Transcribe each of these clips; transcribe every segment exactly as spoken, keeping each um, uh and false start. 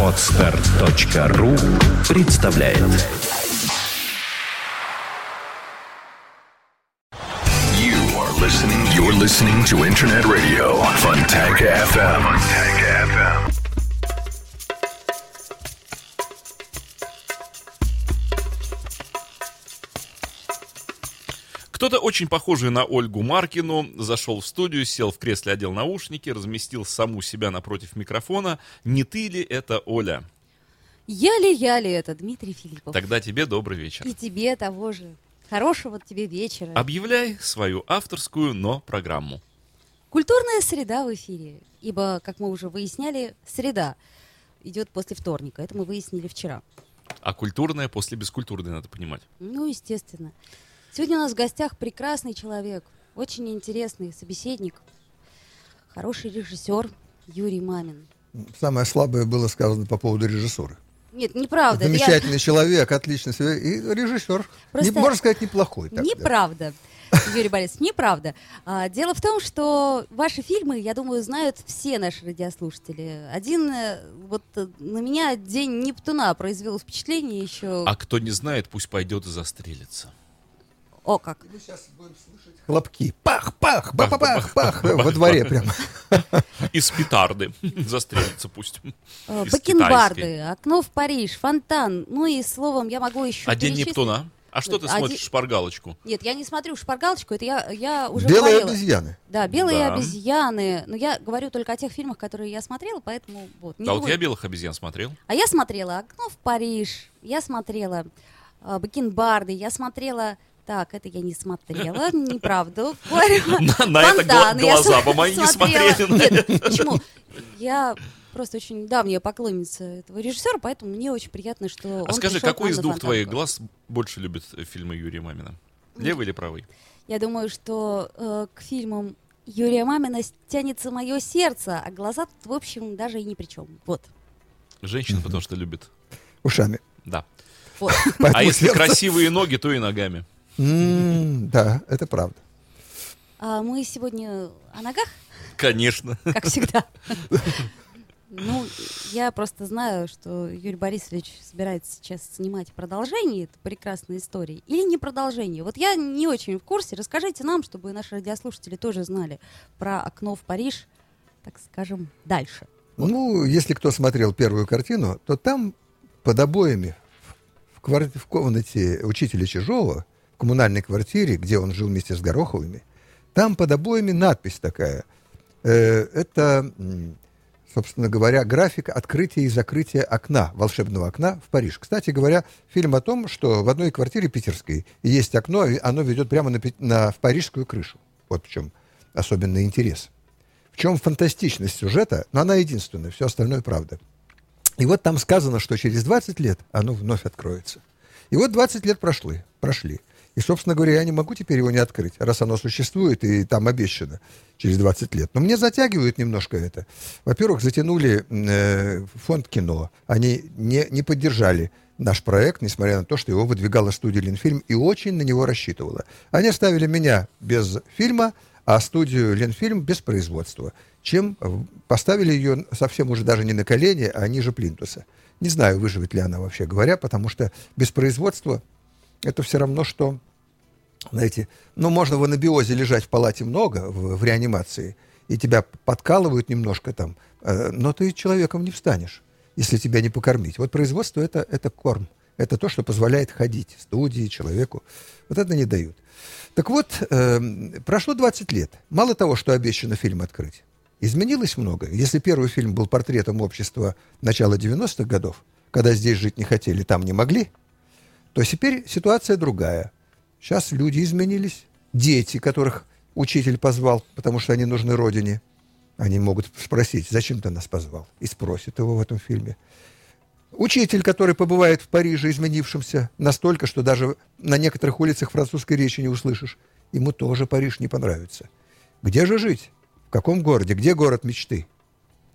Отстар точка ру представляет. You are listening, you're listening to Internet Radio Funtech эф эм. Funtech эф эм. Кто-то, очень похожий на Ольгу Маркину, зашел в студию, сел в кресле, одел наушники, разместил саму себя напротив микрофона. Не ты ли это, Оля? Я ли, я ли это, Дмитрий Филиппов? Тогда тебе добрый вечер. И тебе того же. Хорошего тебе вечера. Объявляй свою авторскую, но программу. Культурная среда в эфире, ибо, как мы уже выясняли, среда идет после вторника. Это мы выяснили вчера. А культурная после бескультурной, надо понимать. Ну, естественно. Сегодня у нас в гостях прекрасный человек, очень интересный собеседник, хороший режиссер Юрий Мамин. Самое слабое было сказано по поводу режиссера. Нет, неправда. Замечательный я... человек, отличный и режиссер. Просто... Не, можно сказать, неплохой. Так неправда, да. Юрий Борисович, неправда. А, дело в том, что ваши фильмы, я думаю, знают все наши радиослушатели. Один, вот на меня «День Нептуна» произвел впечатление еще... А кто не знает, пусть пойдет и застрелится. О, как. И мы сейчас будем слышать хлопки. Пах-пах, ба-ба-пах-пах. Во дворе прямо. Из петарды. Застрелится пусть. Бакенбарды, окно в Париж, фонтан. Ну и словом, я могу еще... А «День Нептуна». А что ты смотришь, шпаргалочку? Нет, я не смотрю шпаргалочку, это я, я уже говорила. «Белые обезьяны». Да, «Белые обезьяны». Но я говорю только о тех фильмах, которые я смотрела, поэтому вот. А вот я «Белых обезьян» смотрел. А я смотрела «Окно в Париж», я смотрела «Бакенбарды», я смотрела... Так, это я не смотрела, неправду. На это глаза бы мои не смотрели. Нет, почему? Я просто очень недавняя поклонница этого режиссера, поэтому мне очень приятно, что он пришел к нам на фонтанку. А скажи, какой из двух твоих глаз больше любит фильмы Юрия Мамина? Левый или правый? Я думаю, что к фильмам Юрия Мамина тянется мое сердце, а глаза тут, в общем, даже и ни при чем. Вот. Женщина, потому что любит. Ушами. Да. А если красивые ноги, то и ногами. Mm, да, это правда. А мы сегодня о ногах? Конечно. Как всегда. Ну, я просто знаю, что Юрий Борисович собирается сейчас снимать продолжение этой прекрасной истории. Или не продолжение. Вот я не очень в курсе. Расскажите нам, чтобы наши радиослушатели тоже знали про «Окно в Париж», так скажем, дальше. Ну, если кто смотрел первую картину, то там под обоями в, квар... в комнате учителя Чижова, в коммунальной квартире, где он жил вместе с Гороховыми, там под обоями надпись такая. Это, собственно говоря, график открытия и закрытия окна, волшебного окна в Париж. Кстати говоря, фильм о том, что в одной квартире питерской есть окно, и оно ведет прямо на, на, в парижскую крышу. Вот в чем особенный интерес. В чем фантастичность сюжета, но она единственная, все остальное правда. И вот там сказано, что через двадцать лет оно вновь откроется. И вот двадцать лет прошло, прошли. И, собственно говоря, я не могу теперь его не открыть, раз оно существует и там обещано через двадцать лет. Но мне затягивают немножко это. Во-первых, затянули э, фонд кино. Они не, не поддержали наш проект, несмотря на то, что его выдвигала студия «Ленфильм» и очень на него рассчитывала. Они оставили меня без фильма, а студию «Ленфильм» без производства. Чем поставили ее совсем уже даже не на колени, а ниже плинтуса. Не знаю, выживет ли она, вообще говоря, потому что без производства это все равно, что, знаете, ну, можно в анабиозе лежать в палате много, в, в реанимации, и тебя подкалывают немножко там, э, но ты человеком не встанешь, если тебя не покормить. Вот производство — это, это корм, это то, что позволяет ходить студии, человеку. Вот это не дают. Так вот, э, прошло двадцать лет. Мало того, что обещано фильм открыть, изменилось много. Если первый фильм был портретом общества начала девяностых годов, когда здесь жить не хотели, там не могли, то теперь ситуация другая. Сейчас люди изменились. Дети, которых учитель позвал, потому что они нужны родине, они могут спросить, зачем ты нас позвал? И спросят его в этом фильме. Учитель, который побывает в Париже, изменившимся настолько, что даже на некоторых улицах французской речи не услышишь, ему тоже Париж не понравится. Где же жить? В каком городе? Где город мечты?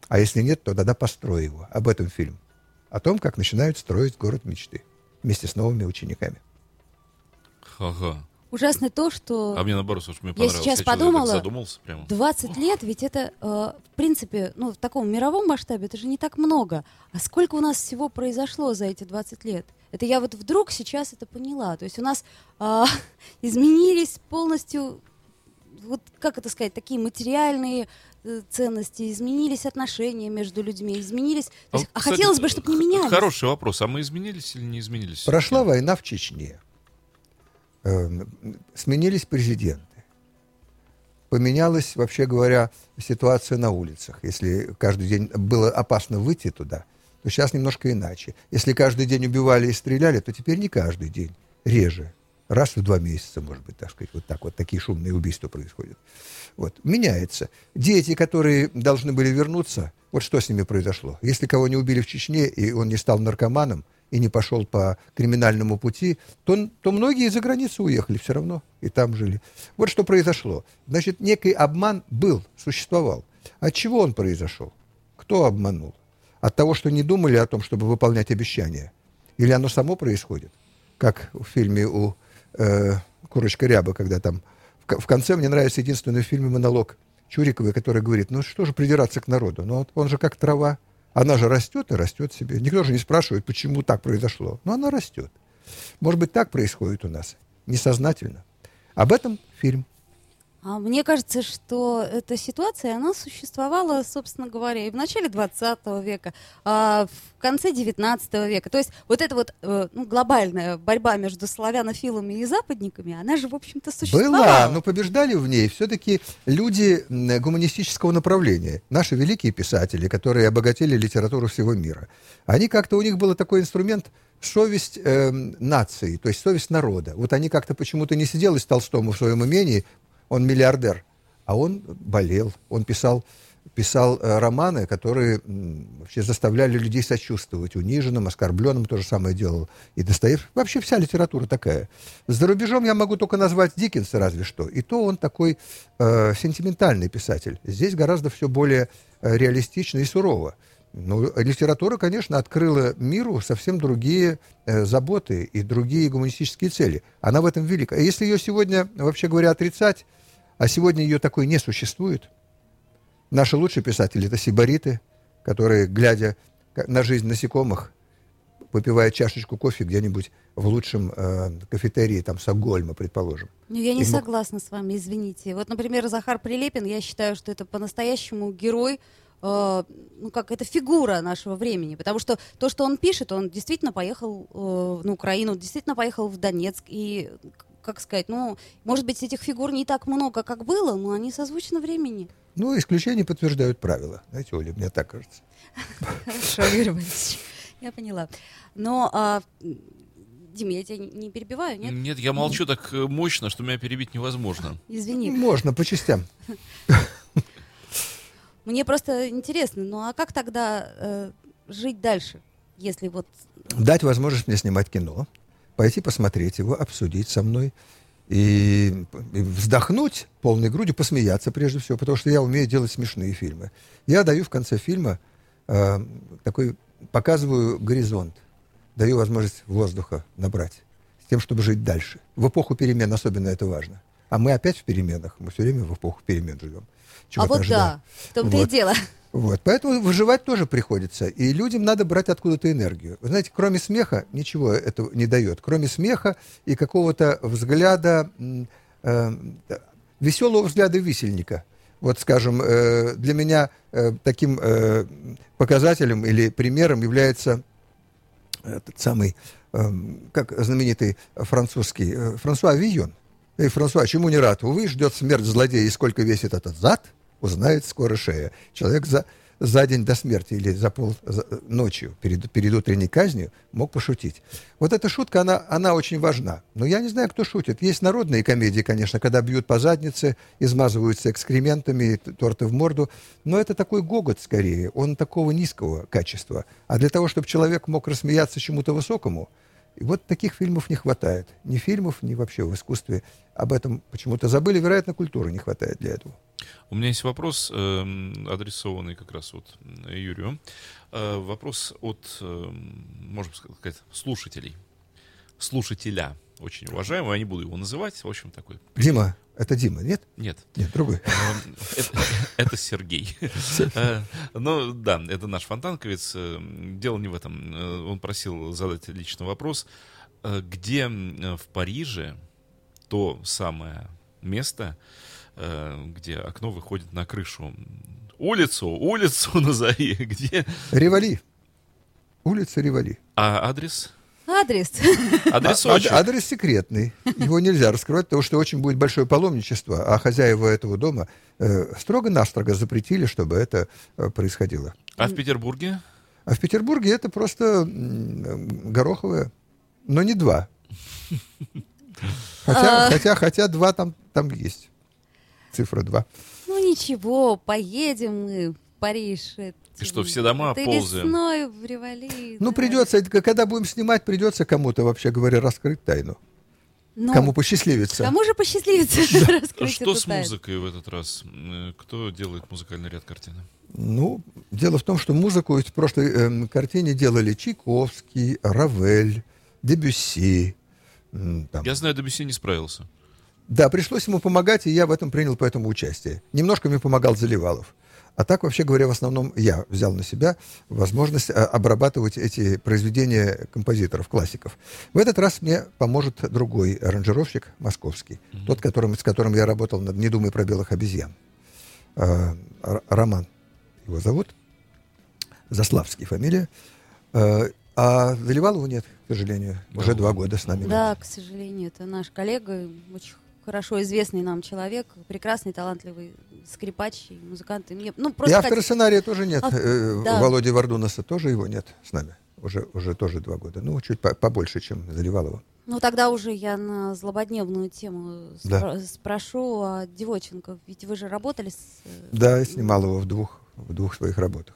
А если нет, то тогда построй его. Об этом фильм. О том, как начинают строить город мечты. Вместе с новыми учениками. Ага. ужасно то, что... А мне наоборот, слушай, мне понравилось. Я сейчас я подумала, прямо. двадцать О. лет, ведь это, э, в принципе, ну, в таком мировом масштабе это же не так много. А сколько у нас всего произошло за эти двадцать лет? Это я вот вдруг сейчас это поняла. То есть у нас э, изменились полностью, вот как это сказать, такие материальные ценности, изменились отношения между людьми, изменились... А, есть, кстати, а хотелось бы, чтобы не менялись. Хороший вопрос. А мы изменились или не изменились? Прошла война в Чечне. Сменились президенты. Поменялась, вообще говоря, ситуация на улицах. Если каждый день было опасно выйти туда, то сейчас немножко иначе. Если каждый день убивали и стреляли, то теперь не каждый день, реже. Раз в два месяца, может быть, так сказать, вот так вот, такие шумные убийства происходят. Вот. Меняется. Дети, которые должны были вернуться, вот что с ними произошло? Если кого не убили в Чечне, и он не стал наркоманом, и не пошел по криминальному пути, то, то многие за границу уехали все равно, и там жили. Вот что произошло. Значит, некий обман был, существовал. От чего он произошел? Кто обманул? От того, что не думали о том, чтобы выполнять обещания? Или оно само происходит? Как в фильме у э, «Курочка Ряба», когда там... В, в конце мне нравится единственный в фильме монолог Чуриковой, который говорит, ну что же придираться к народу? Ну он же как трава. Она же растет и растет себе. Никто же не спрашивает, почему так произошло. Но она растет. Может быть, так происходит у нас. Несознательно. Об этом фильм. А мне кажется, что эта ситуация, она существовала, собственно говоря, и в начале двадцатого века, а в конце девятнадцатого века. То есть вот эта вот ну, глобальная борьба между славянофилами и западниками, она же, в общем-то, существовала. Была, но побеждали в ней все-таки люди гуманистического направления. Наши великие писатели, которые обогатили литературу всего мира. Они как-то, у них был такой инструмент, совесть э, нации, то есть совесть народа. Вот они как-то почему-то не сиделись Толстому в своем имении. Он миллиардер, а он болел. Он писал, писал романы, которые вообще заставляли людей сочувствовать униженным, оскорбленным. То же самое делал и Достоевский. Вообще вся литература такая. За рубежом я могу только назвать Диккенса разве что. И то он такой э, сентиментальный писатель. Здесь гораздо все более реалистично и сурово. Но литература, конечно, открыла миру совсем другие э, заботы и другие гуманистические цели. Она в этом велика. И если ее сегодня, вообще говоря, отрицать, а сегодня ее такой не существует. Наши лучшие писатели — это сибариты, которые, глядя на жизнь насекомых, попивая чашечку кофе где-нибудь в лучшем э, кафетерии, там, Стокгольма, предположим. Ну, я не и согласна мог... с вами, извините. Вот, например, Захар Прилепин, я считаю, что это по-настоящему герой, э, ну, как это фигура нашего времени. Потому что то, что он пишет, он действительно поехал э, на Украину, действительно поехал в Донецк и... Как сказать, ну, может быть, этих фигур не так много, как было, но они созвучны времени. Ну, исключения подтверждают правила. Знаете, Оля, мне так кажется. Хорошо, Юрий Борисович, я поняла. Но, Дима, я тебя не перебиваю, нет? Нет, я молчу так мощно, что меня перебить невозможно. Извини. Можно, по частям. Мне просто интересно, ну, а как тогда жить дальше, если вот... Дать возможность мне снимать кино, пойти посмотреть его, обсудить со мной и, и вздохнуть полной грудью, посмеяться прежде всего, потому что я умею делать смешные фильмы. Я даю в конце фильма э, такой, показываю горизонт, даю возможность воздуха набрать, с тем, чтобы жить дальше. В эпоху перемен особенно это важно. А мы опять в переменах, мы все время в эпоху перемен живем. А вот ожидаем. Да, в том-то вот. И дело. Вот. Поэтому выживать тоже приходится. И людям надо брать откуда-то энергию. Вы знаете, кроме смеха ничего этого не дает. Кроме смеха и какого-то взгляда, э, веселого взгляда висельника. Вот, скажем, э, для меня э, таким э, показателем или примером является этот самый, э, как знаменитый французский, э, Франсуа Вийон. Эй, Франсуа, чему не рад? Увы, ждет смерть злодея, и сколько весит этот зад, узнает скоро шея. Человек за, за день до смерти или за пол за, ночью перед, перед утренней казнью мог пошутить. Вот эта шутка, она, она очень важна. Но я не знаю, кто шутит. Есть народные комедии, конечно, когда бьют по заднице, измазываются экскрементами, торты в морду. Но это такой гогот скорее, он такого низкого качества. А для того, чтобы человек мог рассмеяться чему-то высокому, и вот таких фильмов не хватает. Ни фильмов, ни вообще в искусстве. Об этом почему-то забыли. Вероятно, культуры не хватает для этого. У меня есть вопрос, адресованный как раз вот Юрию. Вопрос от, можно сказать, слушателей. Слушателя. очень уважаемого, я не буду его называть, в общем, такой... Дима, это Дима, нет? Нет. Нет, другой. Это, это Сергей. Ну, да, это наш фонтанковец. Дело не в этом. Он просил задать личный вопрос. Где в Париже то самое место, где окно выходит на крышу? Улицу, улицу назови, где? Ревали. Улица Ревали. А адрес? Адрес. Адрес, а, ад, адрес секретный. Его нельзя раскрывать, потому что очень будет большое паломничество. А хозяева этого дома э, строго-настрого запретили, чтобы это э, происходило. А в Петербурге? А в Петербурге это просто м, Гороховое. Но не два. Хотя, а... хотя, хотя два там, там есть. Цифра два. Ну ничего, поедем мы в Париж. И что, все дома это ползаем? Весной в Ревали. Ну, да. Придется, когда будем снимать, придется кому-то, вообще говоря, раскрыть тайну. Но кому посчастливится. Кому же посчастливится раскрыть эту тайну? Что с музыкой в этот раз? Кто делает музыкальный ряд картины? Ну, дело в том, что музыку в прошлой э, картине делали Чайковский, Равель, Дебюсси. Э, Я знаю, Дебюсси не справился. Да, пришлось ему помогать, и я в этом принял поэтому участие. Немножко мне помогал Заливалов. А так, вообще говоря, в основном я взял на себя возможность обрабатывать эти произведения композиторов, классиков. В этот раз мне поможет другой аранжировщик, московский, mm-hmm. тот, которым, с которым я работал над «Не думай про белых обезьян». Роман его зовут, Заславский фамилия. А Заливалова нет, к сожалению, уже два года с нами. Да, к сожалению, это наш коллега, очень хорошо известный нам человек, прекрасный, талантливый скрипач и музыкант. И, мне, ну, просто и автора как... сценария тоже нет. Ав... Э, да. Володи Вардунаса тоже его нет с нами. Уже, уже тоже два года. Ну, чуть по- побольше, чем Заливалова. Ну, тогда уже я на злободневную тему да. спро- спрошу о Девоченко. Ведь вы же работали с... Да, я снимал его в двух, в двух своих работах.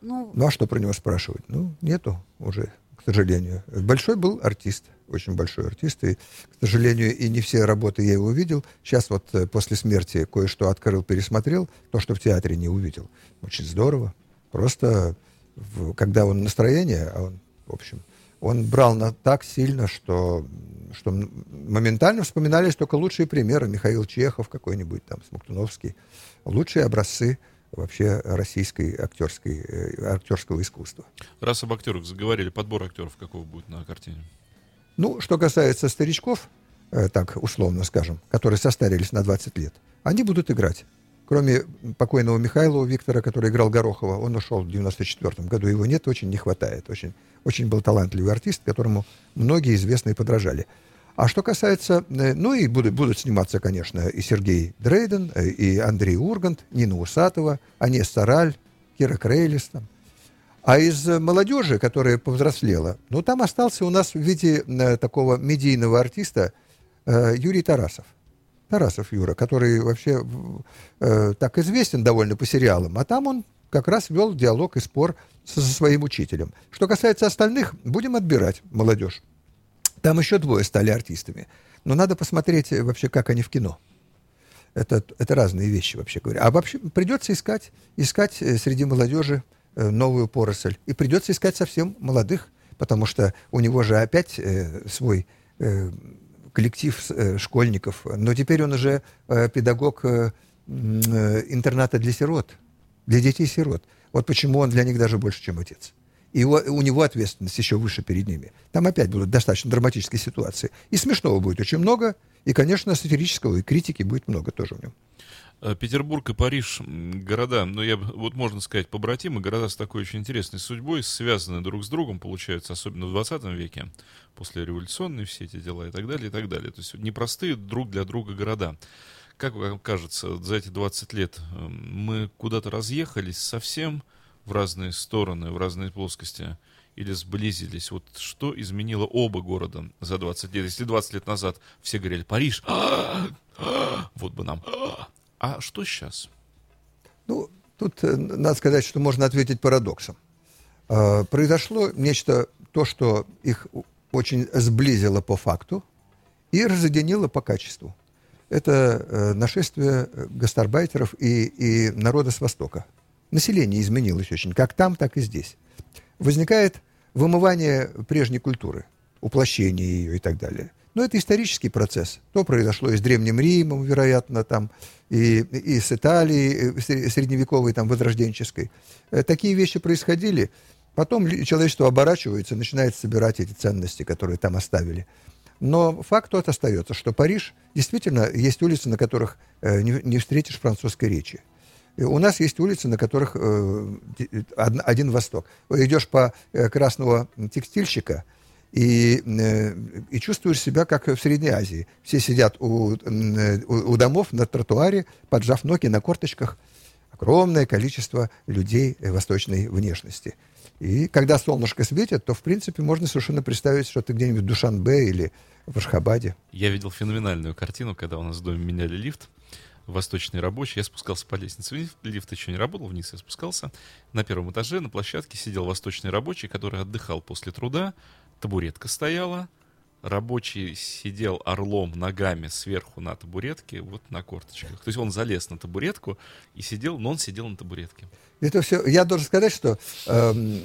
Ну... ну, а что про него спрашивать? Ну, нету уже... К сожалению. Большой был артист, очень большой артист, и, к сожалению, и не все работы я его увидел. Сейчас вот после смерти кое-что открыл, пересмотрел, то, что в театре не увидел. Очень здорово. Просто, в, когда он настроение, а он, в общем, он брал на так сильно, что, что моментально вспоминались только лучшие примеры. Михаил Чехов какой-нибудь, там, Смоктуновский. Лучшие образцы вообще российской актерской, э, актерского искусства. Раз об актерах заговорили, подбор актеров каков будет на картине? Ну, что касается старичков, э, так условно скажем, которые состарились на двадцать лет, они будут играть. Кроме покойного Михайлова Виктора, который играл Горохова, он ушел в девяносто четвёртом году, его нет, очень не хватает. Очень, очень был талантливый артист, которому многие известные подражали. А что касается... Ну, и будут, будут сниматься, конечно, и Сергей Дрейден, и Андрей Ургант, Нина Усатова, Анес Сараль, Кира Крейлис. Там. А из молодежи, которая повзрослела, ну, там остался у нас в виде такого медийного артиста Юрий Тарасов. Тарасов Юра, который вообще так известен довольно по сериалам, а там он как раз вел диалог и спор со своим учителем. Что касается остальных, будем отбирать молодежь. Там еще двое стали артистами. Но надо посмотреть вообще, как они в кино. Это, это разные вещи, вообще говоря. А вообще придется искать, искать среди молодежи новую поросль. И придется искать совсем молодых, потому что у него же опять э, свой э, коллектив э, школьников. Но теперь он уже э, педагог э, э, интерната для сирот, для детей-сирот. Вот почему он для них даже больше, чем отец. И у, у него ответственность еще выше перед ними. Там опять будут достаточно драматические ситуации. И смешного будет очень много, и, конечно, сатирического, и критики будет много тоже в нем. Петербург и Париж — города, ну, я, вот можно сказать, побратимы, города с такой очень интересной судьбой, связаны друг с другом, получается, особенно в двадцатом веке, послереволюционные все эти дела и так далее, и так далее. То есть непростые друг для друга города. Как вам кажется, за эти двадцать лет мы куда-то разъехались совсем, в разные стороны, в разные плоскости, или сблизились? Вот что изменило оба города за двадцать лет? Если двадцать лет назад все говорили: Париж, вот бы нам. А что сейчас? Ну, тут надо сказать, что можно ответить парадоксом. Произошло нечто, то, что их очень сблизило по факту и разъединило по качеству. Это нашествие гастарбайтеров и, и народа с Востока. Население изменилось очень, как там, так и здесь. Возникает вымывание прежней культуры, уплощение ее и так далее. Но это исторический процесс. То произошло и с Древним Римом, вероятно, там, и, и с Италией, и средневековой, там, возрожденческой. Такие вещи происходили. Потом человечество оборачивается, начинает собирать эти ценности, которые там оставили. Но факт тот остается, что Париж, действительно, есть улицы, на которых не встретишь французской речи. У нас есть улицы, на которых один восток. Идешь по красного текстильщика и, и чувствуешь себя, как в Средней Азии. Все сидят у, у домов на тротуаре, поджав ноги на корточках. Огромное количество людей восточной внешности. И когда солнышко светит, то, в принципе, можно совершенно представить, что ты где-нибудь в Душанбе или в Ашхабаде. Я видел феноменальную картину, когда у нас в доме меняли лифт, восточный рабочий. Я спускался по лестнице, лифт еще не работал, вниз я спускался. На первом этаже на площадке сидел восточный рабочий, который отдыхал после труда, табуретка стояла, рабочий сидел орлом ногами сверху на табуретке, вот на корточках. То есть он залез на табуретку и сидел, но он сидел на табуретке. Это все. Я должен сказать, что э,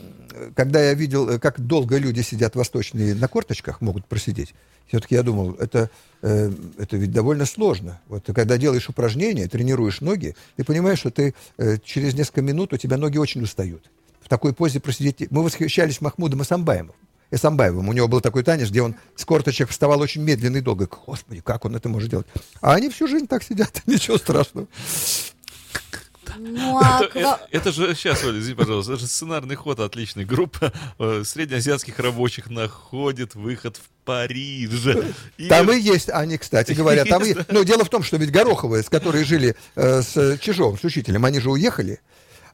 когда я видел, как долго люди сидят восточные на корточках, могут просидеть, все-таки я думал, это, э, это ведь довольно сложно. Вот когда делаешь упражнения, тренируешь ноги, ты понимаешь, что ты э, через несколько минут у тебя ноги очень устают. В такой позе просидеть. Мы восхищались Махмудом Асамбаевым. Эсамбаевым. У него был такой танец, где он с корточек вставал очень медленно и долго. Господи, как он это может делать? А они всю жизнь так сидят, ничего страшного. Ну, а... это, это, это же, сейчас, Оля, извини, пожалуйста, это же сценарный ход отличный. Группа э, среднеазиатских рабочих находит выход в Париже. И... Там и есть, они, кстати говоря, там и... Но дело в том, что ведь Гороховы, с которыми жили э, с Чижовым, с учителем, они же уехали.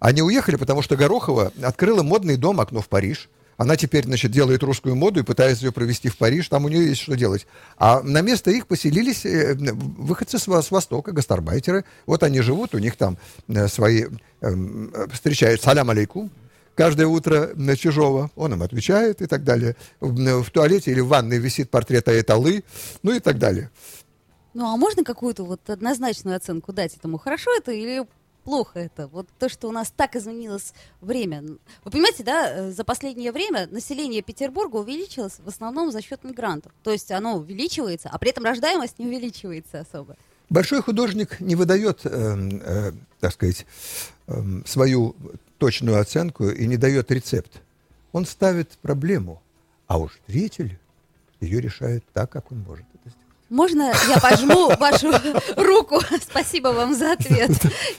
Они уехали, потому что Горохова открыла модный дом «Окно в Париж». Она теперь, значит, делает русскую моду и пытается ее провести в Париж. Там у нее есть что делать. А на место их поселились выходцы с Востока, гастарбайтеры. Вот они живут, у них там свои... Встречают «Салям алейкум». Каждое утро на Чижова он им отвечает и так далее. В туалете или в ванной висит портрет Аятоллы, ну и так далее. Ну а можно какую-то вот однозначную оценку дать этому? Хорошо это или... Плохо это. Вот то, что у нас так изменилось время. Вы понимаете, да, за последнее время население Петербурга увеличилось в основном за счет мигрантов. То есть оно увеличивается, а при этом рождаемость не увеличивается особо. Большой художник не выдает, э, э, так сказать, э, свою точную оценку и не дает рецепт. Он ставит проблему, а уж зритель ее решает так, как он может это сделать. Можно я пожму вашу руку? Спасибо вам за ответ.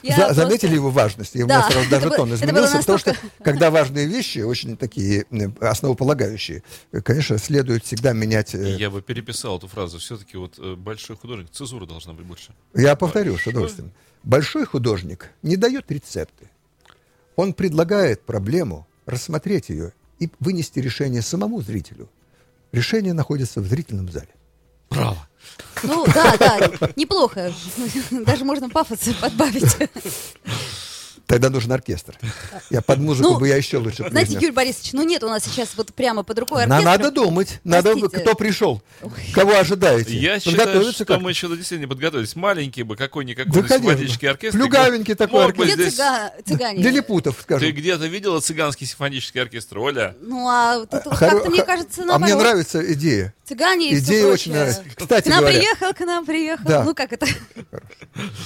Я за, просто... Заметили его важность? И да, у меня сразу даже тон изменился, было настолько... потому что, когда важные вещи, очень такие основополагающие, конечно, следует всегда менять... Я бы переписал эту фразу. Все-таки вот большой художник, цезура должна быть больше. Я повторю, с удовольствием. Большой художник не дает рецепты. Он предлагает проблему, рассмотреть ее и вынести решение самому зрителю. Решение находится в зрительном зале. Браво! Ну да, да, неплохо. Даже можно пафоса подбавить. Тогда нужен оркестр. Я под музыку ну, бы я еще лучше. Знаете, Юрий Борисович, ну нет у нас сейчас вот прямо под рукой оркестр. Надо думать. Простите. Надо, кто пришел. Ой. Кого ожидаете. Я ну, считаю, что как? Мы еще действительно не подготовились. Маленький бы какой-никакой да, симфонический оркестр. Плюгавенький такой оркестр. Где цыга... цыгане? Лилипутов, скажем. Ты где-то видела цыганский симфонический оркестр, Оля? Ну а тут а, как-то, хоро... мне кажется, наоборот. А мне нравится идея. Цыгане и идея очень нравится. Кстати, к нам говоря... приехал, к нам приехал. Да. Ну как это?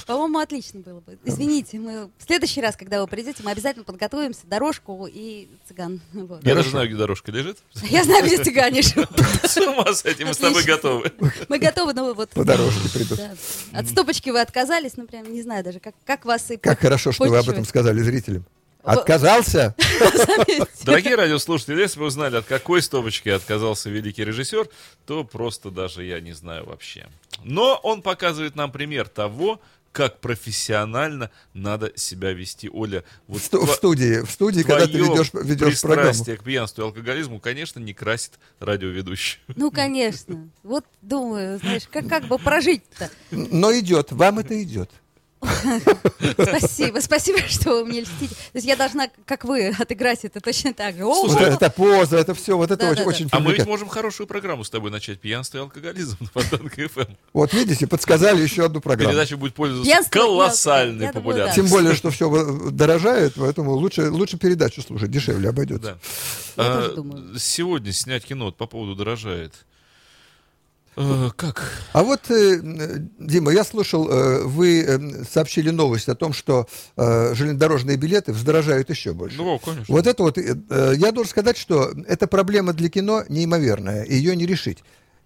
По-моему, отлично было бы. Извините, мы в следующий раз, когда вы придете, мы обязательно подготовимся дорожку и цыган. Вот. Я даже знаю, где дорожка лежит. Я знаю, где цыгане живут. С ума с этим, мы с тобой готовы. Мы готовы, но вот... По дорожке придут. От стопочки вы отказались, ну прям не знаю даже, как вас и... Как хорошо, что вы об этом сказали зрителям. Отказался? Дорогие радиослушатели, если вы узнали, от какой стопочки отказался великий режиссер, то просто даже я не знаю вообще. Но он показывает нам пример того, как профессионально надо себя вести. Оля, вот в, тво... в студии, в студии когда ты ведешь, ведешь программу. Пристрастие к пьянству и алкоголизму, конечно, не красит радиоведущего. Ну, конечно. Вот думаю, знаешь, как, как бы прожить-то? Но идет, вам это идет. Спасибо, спасибо, что вы мне льстите. То есть я должна, как вы, отыграть это точно так же. Слушай, вот это поза, это все, вот это да, очень, да, очень да. А мы ведь можем хорошую программу с тобой начать. Пьянство и алкоголизм на Фонтанка эф эм. Вот видите, подсказали еще одну программу. Передача будет пользоваться пьянство, колоссальной популярностью. Да. Тем более, что все дорожает, поэтому лучше, лучше передачу слушать, дешевле обойдется. Да. А, сегодня снять кино по поводу дорожает. Э, как? А вот, э, Дима, я слышал, э, вы сообщили новость о том, что э, железнодорожные билеты вздорожают еще больше. Ну, конечно. Вот это вот, э, э, я должен сказать, что эта проблема для кино неимоверная, ее не решить.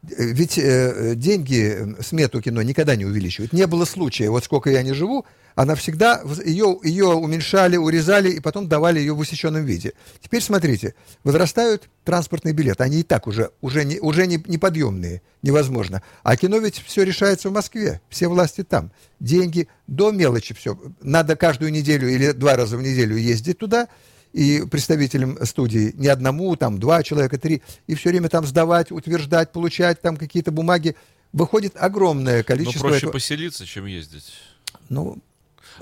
Ведь э, деньги, смету кино никогда не увеличивают. Не было случая, вот сколько я не живу, она всегда, ее, ее уменьшали, урезали и потом давали ее в усеченном виде. Теперь смотрите, возрастают транспортные билеты, они и так уже, уже, не, уже не, неподъемные, невозможно. А кино ведь все решается в Москве, все власти там. Деньги до мелочи все. Надо каждую неделю или два раза в неделю ездить туда, и представителям студии не одному, там, два человека, три, и все время там сдавать, утверждать, получать там какие-то бумаги. Выходит огромное количество... Но проще этого... поселиться, чем ездить. Ну,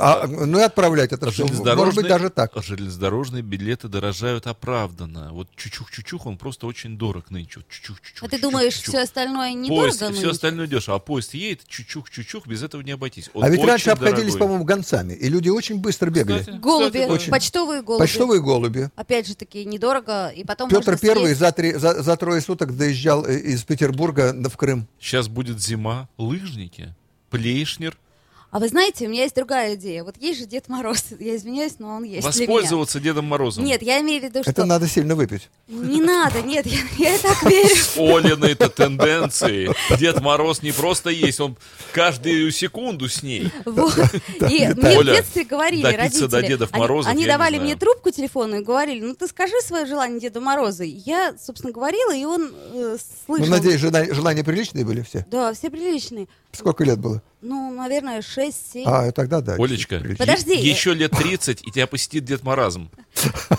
а, ну и отправлять это. А все. Может быть, даже так. Железнодорожные билеты дорожают оправданно. Вот чучух-чучух, он просто очень дорог нынче. Чучух-чучух. А ты чучух, думаешь, чучух. Все остальное не поезд, дорого? Все нынче? Остальное дешево. А поезд едет, чучух-чучух, без этого не обойтись. Он а ведь раньше дорогой. Обходились, по-моему, гонцами. И люди очень быстро бегали. Кстати, голуби, очень. Почтовые голуби. Почтовые голуби. Опять же таки, недорого. И потом Петр Первый за, три, за, за трое суток доезжал из Петербурга в Крым. Сейчас будет зима. Лыжники, Плейшнер. А вы знаете, у меня есть другая идея. Вот есть же Дед Мороз, я извиняюсь, но он есть. Воспользоваться Дедом Морозом. Нет, я имею в виду, что... Это надо сильно выпить. Не надо, нет, я, я и так верю. Олины-то тенденции. Дед Мороз не просто есть, он каждую секунду с ней. Вот. И мне в детстве говорили родители, они давали мне трубку телефонную и говорили, ну ты скажи свое желание Деду Морозу. Я, собственно, говорила, и он слышал. Ну, надеюсь, желания приличные были все? Да, все приличные. Сколько лет было? Ну, наверное, шесть-семь. А, тогда да. Олечка, подожди. Е- еще лет тридцать, и тебя посетит Дед Маразм.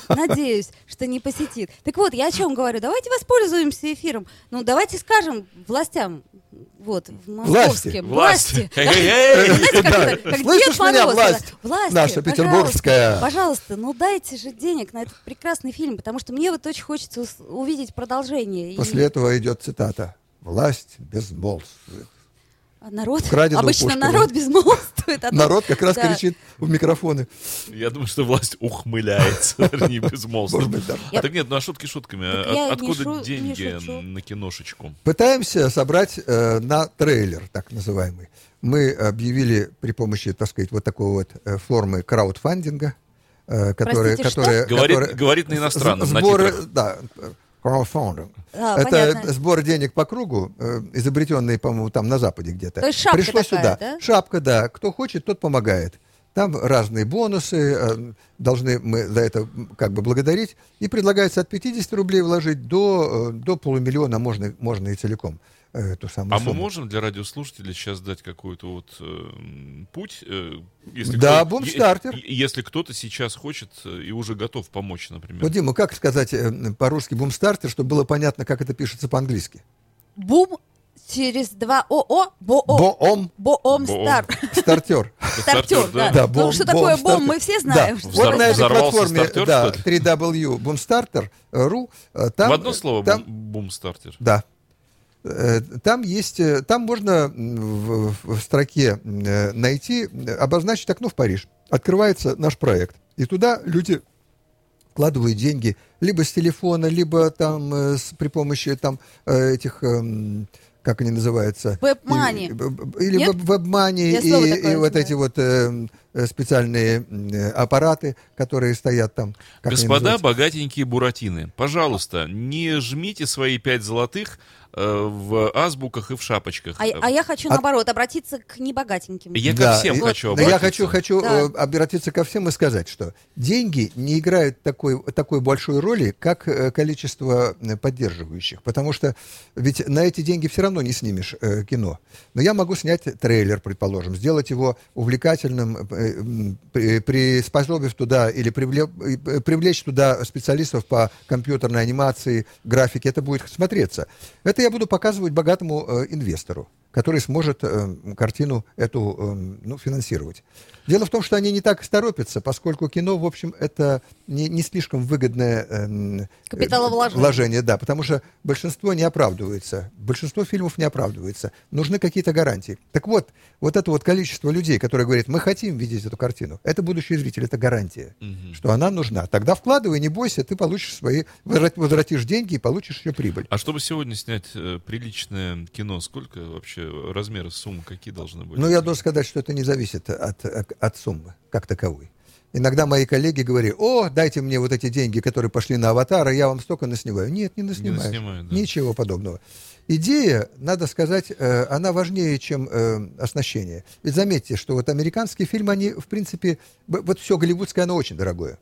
Надеюсь, что не посетит. Так вот, я о чем говорю? Давайте воспользуемся эфиром. Ну, давайте скажем властям, вот, в московским. Власти. Слышишь меня, власть? Наша петербургская. Пожалуйста, ну дайте же денег на этот прекрасный фильм, потому что мне вот очень хочется увидеть продолжение. После этого идет цитата. «Власть безмолвствует». А народ, украденного обычно Пушкина. Народ безмолвствует. А народ как раз да. кричит в микрофоны. Я думаю, что власть ухмыляется, не безмолвствует. Так нет, ну а шутки шутками. Откуда деньги на киношечку? Пытаемся собрать на трейлер, так называемый. Мы объявили при помощи, так сказать, вот такой вот формы краудфандинга, которая... Говорит на иностранном, на титрах. Crowdfunding. А, это понятно. Сбор денег по кругу, изобретенный, по-моему, там на Западе где-то. То есть шапка пришло такая, сюда. Да? Шапка, да. Кто хочет, тот помогает. Там разные бонусы, должны мы за это как бы благодарить. И предлагается от пятьдесят рублей вложить до, до полумиллиона, можно, можно и целиком. Эту самую а сумму. Мы можем для радиослушателей сейчас дать какой-то вот э, путь? Э, если да, бумстартер. Е- если кто-то сейчас хочет и уже готов помочь, например. Вот, Дима, как сказать э, по-русски бумстартер, чтобы было понятно, как это пишется по-английски? Бум через два ОО, боом. Боом стар. Стартер. Стартер, да. да. Бом, ну, что такое бом, мы все знаем. Да. Вот на этой платформе стартер, да, три дабл ю бумстартер точка ру. Там, в одно слово, там, бумстартер. Да. Там есть, там можно в, в строке найти, обозначить окно в Париж. Открывается наш проект. И туда люди вкладывают деньги либо с телефона, либо там с, при помощи там, этих, как они называются? Веб-мани. И, или веб-мани, и, и вот эти вот специальные аппараты, которые стоят там. Господа богатенькие буратины, пожалуйста, не жмите свои пять золотых в азбуках и в шапочках. А, а я хочу, наоборот, а... обратиться к небогатеньким. Я да, ко всем и, хочу обратиться. Я хочу, хочу да. обратиться ко всем и сказать, что деньги не играют такой, такой большой роли, как количество поддерживающих. Потому что ведь на эти деньги все равно не снимешь э, кино. Но я могу снять трейлер, предположим, сделать его увлекательным, э, приспособив туда или привле- привлечь туда специалистов по компьютерной анимации, графике. Это будет смотреться. Это я буду показывать богатому э, инвестору. который сможет э, картину эту э, ну, финансировать. Дело в том, что они не так торопятся, поскольку кино, в общем, это не, не слишком выгодное э, капиталовложение. Вложение, да, потому что большинство не оправдывается, большинство фильмов не оправдывается, нужны какие-то гарантии. Так вот, вот это вот количество людей, которые говорят, мы хотим видеть эту картину, это будущий зритель, это гарантия, угу. что она нужна. Тогда вкладывай, не бойся, ты получишь свои, возвратишь деньги и получишь еще прибыль. А чтобы сегодня снять э, приличное кино, сколько вообще размеры суммы какие должны быть? Ну, я должен сказать, что это не зависит от, от суммы, как таковой. Иногда мои коллеги говорят, о, дайте мне вот эти деньги, которые пошли на «Аватара», я вам столько наснимаю. Нет, не наснимаешь. Не наснимаю, да. Ничего подобного. Идея, надо сказать, она важнее, чем оснащение. Ведь заметьте, что вот американские фильмы, они, в принципе, вот все голливудское, оно очень дорогое.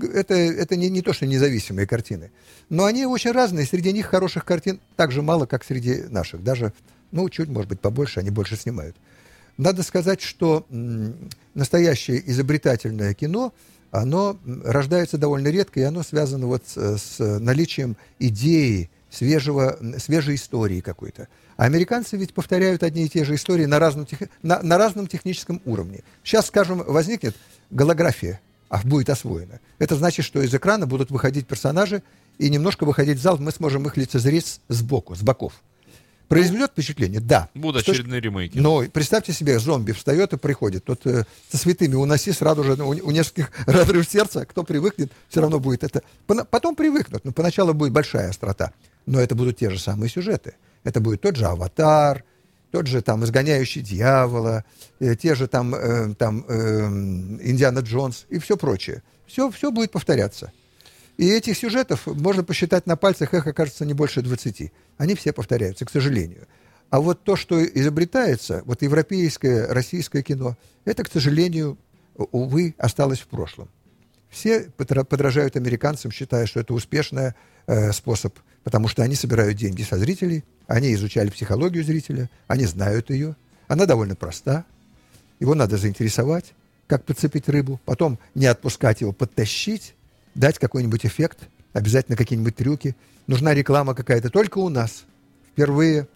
Это, это не, не то, что независимые картины. Но они очень разные. Среди них хороших картин так же мало, как среди наших. Даже, ну, чуть, может быть, побольше, они больше снимают. Надо сказать, что м- настоящее изобретательное кино, оно рождается довольно редко, и оно связано вот с, с наличием идеи, свежего, свежей истории какой-то. А американцы ведь повторяют одни и те же истории на разном, тех, на, на разном техническом уровне. Сейчас, скажем, возникнет голография. А будет освоено. Это значит, что из экрана будут выходить персонажи и немножко выходить в зал, мы сможем их лицезреть сбоку, с боков. Произведет впечатление? Да. Будут очередные ремейки. Но представьте себе, зомби встает и приходит. Тот э, со святыми уноси сразу же, у, у нескольких разрыв сердца, кто привыкнет, все равно будет это. Потом привыкнут, но поначалу будет большая острота. Но это будут те же самые сюжеты. Это будет тот же «Аватар», тот же там «Изгоняющий дьявола», э, те же там, э, там э, «Индиана Джонс» и все прочее. Все, все будет повторяться. И этих сюжетов можно посчитать на пальцах, их окажется не больше двадцати. Они все повторяются, к сожалению. А вот то, что изобретается, вот европейское, российское кино, это, к сожалению, увы, осталось в прошлом. Все подражают американцам, считая, что это успешный э, способ, потому что они собирают деньги со зрителей, они изучали психологию зрителя, они знают ее, она довольно проста, его надо заинтересовать, как подцепить рыбу, потом не отпускать его, подтащить, дать какой-нибудь эффект, обязательно какие-нибудь трюки. Нужна реклама какая-то только у нас. Впервые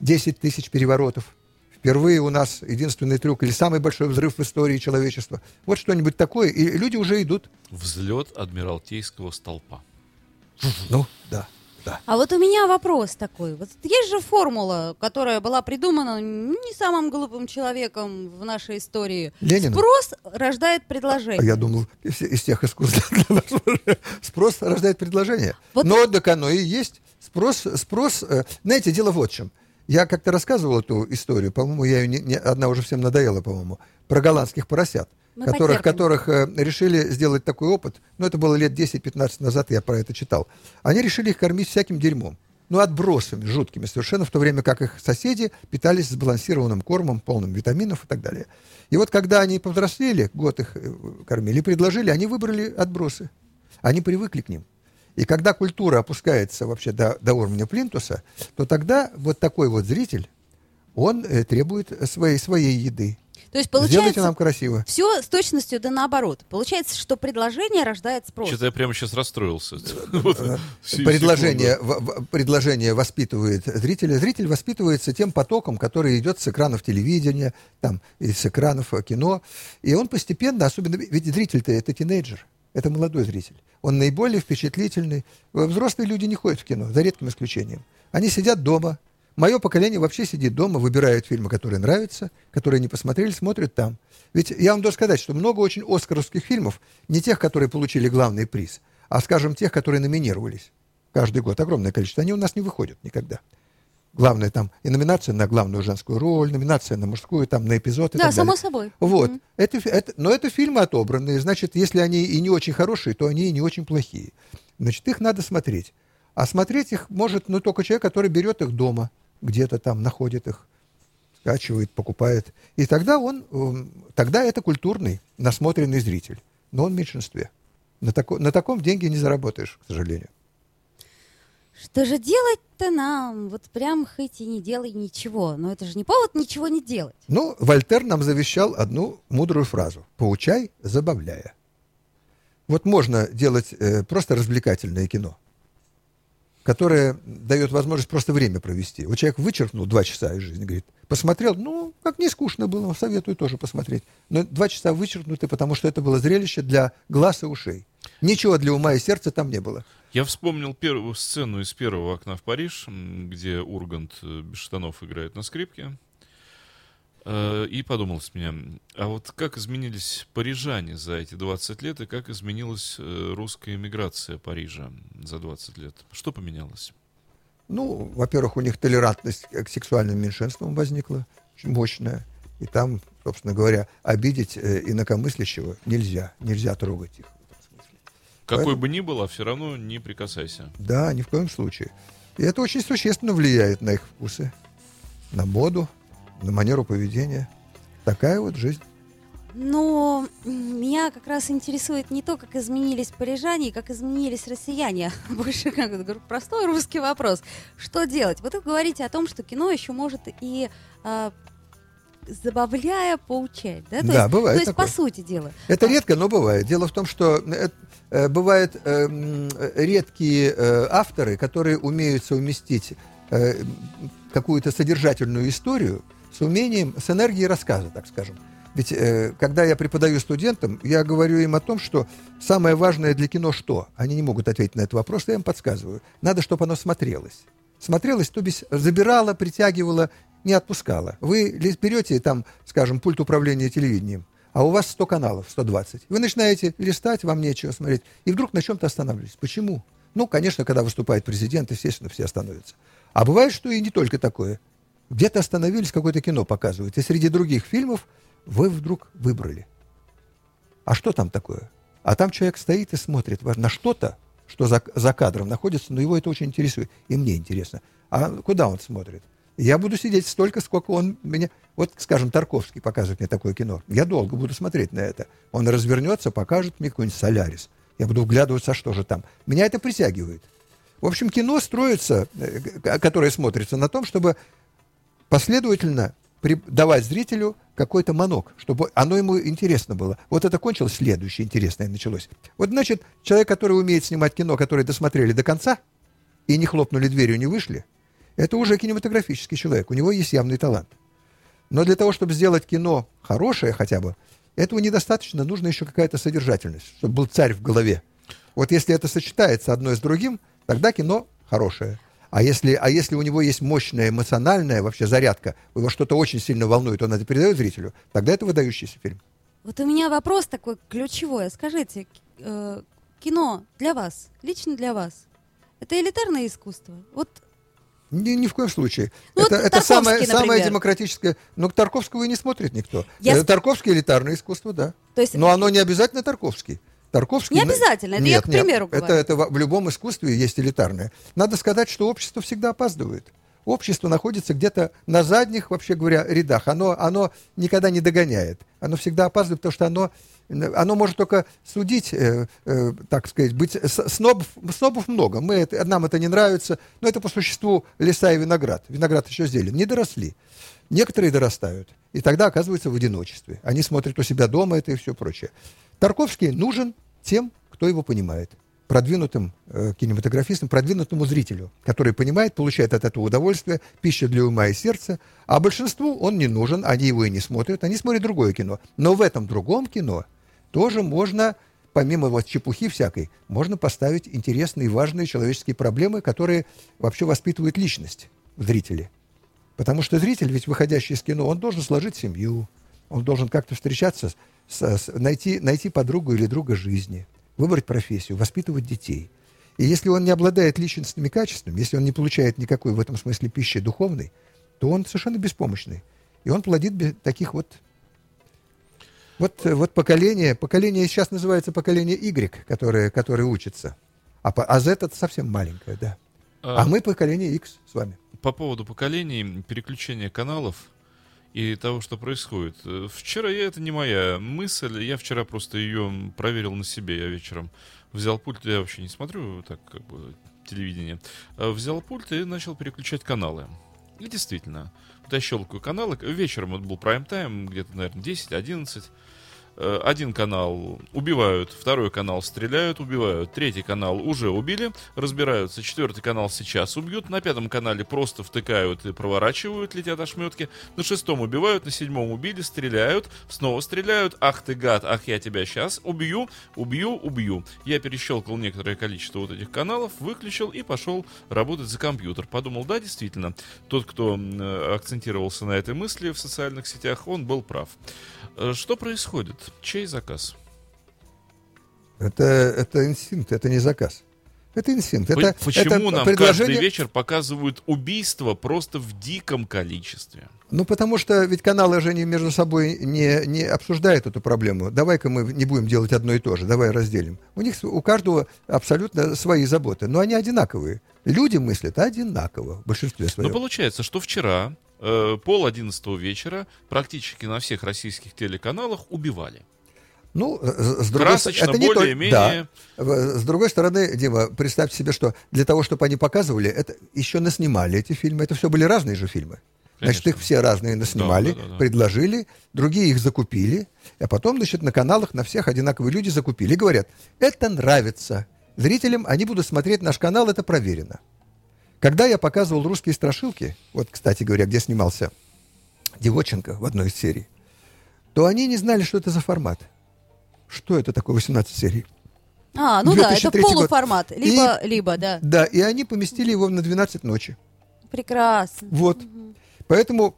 десять тысяч переворотов. Впервые у нас единственный трюк или самый большой взрыв в истории человечества. Вот что-нибудь такое, и люди уже идут. Взлет Адмиралтейского столпа. Ну, да, да. А вот у меня вопрос такой. Вот есть же формула, которая была придумана не самым глупым человеком в нашей истории. Ленин. Спрос рождает предложение. А я думал, из, из тех искусств. Спрос рождает предложение. Вот. Но так оно и есть. Спрос, спрос, знаете, дело вот в чем. Я как-то рассказывал эту историю, по-моему, я ее не, не, одна уже всем надоела, по-моему, про голландских поросят, мы которых, которых э, решили сделать такой опыт, но это было лет десять-пятнадцать назад, я про это читал. Они решили их кормить всяким дерьмом, ну, отбросами, жуткими совершенно, в то время как их соседи питались сбалансированным кормом, полным витаминов и так далее. И вот когда они повзрослели, год их кормили, предложили, они выбрали отбросы, они привыкли к ним. И когда культура опускается вообще до, до уровня плинтуса, то тогда вот такой вот зритель, он э, требует своей, своей еды. То есть получается, сделайте нам красиво. Все с точностью да наоборот. Получается, что предложение рождает спрос. Что-то я прямо сейчас расстроился. Предложение, предложение воспитывает зрителя. Зритель воспитывается тем потоком, который идет с экранов телевидения, там, с экранов кино. И он постепенно, особенно... Ведь зритель-то это тинейджер. Это молодой зритель. Он наиболее впечатлительный. Взрослые люди не ходят в кино, за редким исключением. Они сидят дома. Мое поколение вообще сидит дома, выбирает фильмы, которые нравятся, которые не посмотрели, смотрят там. Ведь я вам должен сказать, что много очень оскаровских фильмов, не тех, которые получили главный приз, а, скажем, тех, которые номинировались каждый год. Огромное количество. Они у нас не выходят никогда. Главное там и номинация на главную женскую роль, номинация на мужскую, там, на эпизод и да, так само далее. Собой. Вот. Mm-hmm. Это, это, но это фильмы отобранные, значит, если они и не очень хорошие, то они и не очень плохие. Значит, их надо смотреть. А смотреть их может, ну, только человек, который берет их дома, где-то там находит их, скачивает, покупает. И тогда он, тогда это культурный, насмотренный зритель. Но он в меньшинстве. На, тако, на таком деньги не заработаешь, к сожалению. Что же делать-то нам? Вот прям хоть и не делай ничего. Но это же не повод ничего не делать. Ну, Вольтер нам завещал одну мудрую фразу. Поучай, забавляя. Вот можно делать э, просто развлекательное кино. которая дает возможность просто время провести. Вот человек вычеркнул два часа из жизни, говорит, посмотрел, ну, как не скучно было, советую тоже посмотреть. Но два часа вычеркнуты, потому что это было зрелище для глаз и ушей. Ничего для ума и сердца там не было. Я вспомнил первую сцену из первого «Окна в Париж», где Ургант без штанов играет на скрипке. И подумал с меня, а вот как изменились парижане за эти двадцать лет, и как изменилась русская эмиграция Парижа за двадцать лет? Что поменялось? Ну, во-первых, у них толерантность к сексуальным меньшинствам возникла мощная. И там, собственно говоря, обидеть инакомыслящего нельзя. Нельзя трогать их. В этом смысле. Какой Поэтому... бы ни было, все равно не прикасайся. Да, ни в коем случае. И это очень существенно влияет на их вкусы, на моду, на манеру поведения. Такая вот жизнь. Но меня как раз интересует не то, как изменились парижане и как изменились россияне. Больше как простой русский вопрос. Что делать? Вот вы говорите о том, что кино еще может и а, забавляя поучать. Да, то да есть, бывает. То есть такое. По сути дела. Это а. редко, но бывает. Дело в том, что э, бывают э, редкие э, авторы, которые умеют совместить э, какую-то содержательную историю с умением, с энергией рассказа, так скажем. Ведь э, когда я преподаю студентам, я говорю им о том, что самое важное для кино что? Они не могут ответить на этот вопрос, я им подсказываю. Надо, чтобы оно смотрелось. Смотрелось, то бишь забирало, притягивало, не отпускало. Вы берете, там, скажем, пульт управления телевидением, а у вас сто каналов, сто двадцать. Вы начинаете листать, вам нечего смотреть, и вдруг на чем-то останавливаетесь. Почему? Ну, конечно, когда выступает президент, естественно, все остановятся. А бывает, что и не только такое. Где-то остановились, какое-то кино показывают, и среди других фильмов вы вдруг выбрали. А что там такое? А там человек стоит и смотрит на что-то, что за, за кадром находится, но его это очень интересует. И мне интересно. А куда он смотрит? Я буду сидеть столько, сколько он меня... Вот, скажем, Тарковский показывает мне такое кино. Я долго буду смотреть на это. Он развернется, покажет мне какой-нибудь «Солярис». Я буду вглядываться, что же там. Меня это притягивает. В общем, кино строится, которое смотрится на том, чтобы последовательно давать зрителю какой-то манок, чтобы оно ему интересно было. Вот это кончилось, следующее интересное началось. Вот, значит, человек, который умеет снимать кино, которое досмотрели до конца, и не хлопнули дверью, не вышли, это уже кинематографический человек, у него есть явный талант. Но для того, чтобы сделать кино хорошее хотя бы, этого недостаточно, нужна еще какая-то содержательность, чтобы был царь в голове. Вот если это сочетается одно с другим, тогда кино хорошее. А если, а если у него есть мощная эмоциональная вообще зарядка, его что-то очень сильно волнует, он это передает зрителю, тогда это выдающийся фильм. Вот у меня вопрос такой ключевой. Скажите, э, кино для вас, лично для вас, это элитарное искусство? Вот... Ни, ни в коем случае. Ну, это вот это самое, самое демократическое. Но Тарковского и не смотрит никто. Я... Это Тарковский элитарное искусство, да. То есть... Но оно не обязательно Тарковский. Тарковский, не обязательно, это нет, я к примеру нет, говорю. Это, это в любом искусстве есть элитарное. Надо сказать, что общество всегда опаздывает. Общество находится где-то на задних, вообще говоря, рядах. Оно, оно никогда не догоняет. Оно всегда опаздывает, потому что оно, оно может только судить, э, э, так сказать, быть... Снобов, снобов много, мы это, нам это не нравится. Но это по существу леса и виноград. Виноград еще зелен. Не доросли. Некоторые дорастают. И тогда оказываются в одиночестве. Они смотрят у себя дома, это и все прочее. Тарковский нужен тем, кто его понимает, продвинутым э, кинематографистам, продвинутому зрителю, который понимает, получает от этого удовольствие, пищу для ума и сердца, а большинству он не нужен, они его и не смотрят, они смотрят другое кино. Но в этом другом кино тоже можно, помимо вот чепухи всякой, можно поставить интересные и важные человеческие проблемы, которые вообще воспитывают личность зрителя. Потому что зритель, ведь выходящий из кино, он должен сложить семью, он должен как-то встречаться с... Найти, найти подругу или друга жизни, выбрать профессию, воспитывать детей. И если он не обладает личностными качествами, если он не получает никакой в этом смысле пищи духовной, то он совершенно беспомощный. И он плодит таких вот... Вот, вот поколение, поколение сейчас называется поколение Y, которое, которое учится. А, а Z это совсем маленькое, да. А, а мы поколение X с вами. По поводу поколений, переключения каналов... и того, что происходит. Вчера я, это не моя мысль, я вчера просто ее проверил на себе, я вечером взял пульт, я вообще не смотрю так как бы телевидение, взял пульт и начал переключать каналы. И действительно, вот я щелкаю каналы, вечером это был прайм-тайм, где-то, наверное, десять-одиннадцать, один канал убивают, второй канал стреляют, убивают, третий канал уже убили, разбираются, четвертый канал сейчас убьют, на пятом канале просто втыкают и проворачивают, летят ошметки, на шестом убивают, на седьмом убили, стреляют, снова стреляют, ах ты гад, ах я тебя сейчас убью, убью, убью. Я перещелкал некоторое количество вот этих каналов, выключил и пошел работать за компьютер. Подумал, да, действительно, тот, кто акцентировался на этой мысли в социальных сетях, он был прав. Что происходит? Чей заказ? Это, это инстинкт, это не заказ. Это инстинкт. Это, почему это нам предложение... каждый вечер показывают убийства просто в диком количестве? Ну, потому что ведь каналы же не между собой не, не обсуждают эту проблему. Давай-ка мы не будем делать одно и то же, давай разделим. У них, у каждого абсолютно свои заботы, но они одинаковые. Люди мыслят одинаково в большинстве своем. Ну, получается, что вчера э, пол одиннадцатого вечера практически на всех российских телеканалах убивали. Ну, с другой красочно, стороны, это более не то, да. С другой стороны, Дима, представьте себе, что для того, чтобы они показывали, это еще наснимали эти фильмы. Это все были разные же фильмы. Конечно. Значит, их все разные наснимали, да, да, да, предложили, другие их закупили, а потом, значит, на каналах на всех одинаковые люди закупили и говорят, это нравится зрителям, они будут смотреть наш канал, это проверено. Когда я показывал русские страшилки, вот, кстати говоря, где снимался Девоченко в одной из серий, то они не знали, что это за формат. Что это такое восемнадцать серий? А, ну да, это полуформат. Год. Либо, и, либо, да. Да, и они поместили его на двенадцать ночи. Прекрасно. Вот. Угу. Поэтому